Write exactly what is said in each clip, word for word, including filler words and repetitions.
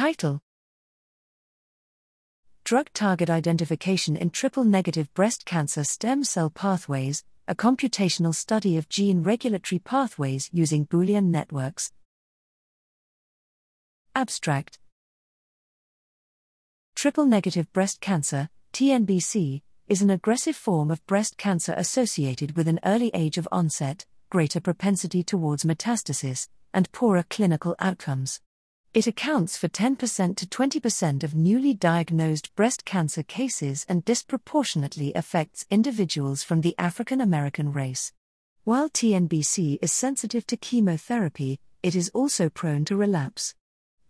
Title: Drug Target Identification in Triple Negative Breast Cancer Stem Cell Pathways, a computational study of gene regulatory pathways using Boolean networks. Abstract. Triple negative breast cancer, T N B C, is an aggressive form of breast cancer associated with an early age of onset, greater propensity towards metastasis, and poorer clinical outcomes. It accounts for ten percent to twenty percent of newly diagnosed breast cancer cases and disproportionately affects individuals from the African American race. While T N B C is sensitive to chemotherapy, it is also prone to relapse.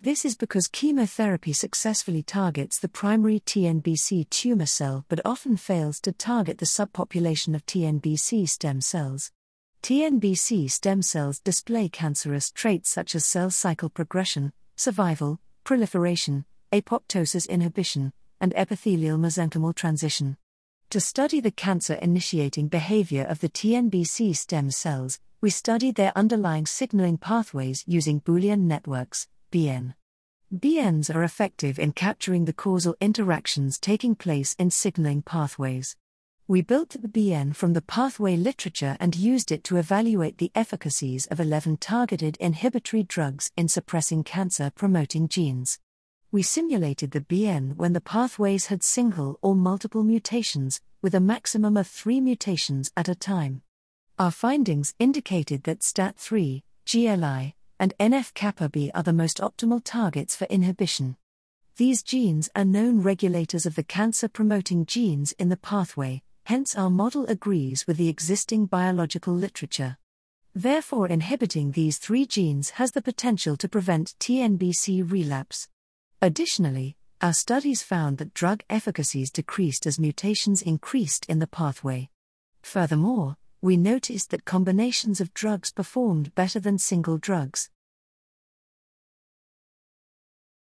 This is because chemotherapy successfully targets the primary T N B C tumor cell but often fails to target the subpopulation of T N B C stem cells. T N B C stem cells display cancerous traits such as cell cycle progression, survival, proliferation, apoptosis inhibition, and epithelial mesenchymal transition. To study the cancer-initiating behavior of the T N B C stem cells, we studied their underlying signaling pathways using Boolean networks, B N. B Ns are effective in capturing the causal interactions taking place in signaling pathways. We built the B N from the pathway literature and used it to evaluate the efficacies of eleven targeted inhibitory drugs in suppressing cancer-promoting genes. We simulated the B N when the pathways had single or multiple mutations, with a maximum of three mutations at a time. Our findings indicated that S T A T three, G L I, and N F-κB are the most optimal targets for inhibition. These genes are known regulators of the cancer-promoting genes in the pathway, hence our model agrees with the existing biological literature. Therefore, inhibiting these three genes has the potential to prevent T N B C relapse. Additionally, our studies found that drug efficacies decreased as mutations increased in the pathway. Furthermore, we noticed that combinations of drugs performed better than single drugs.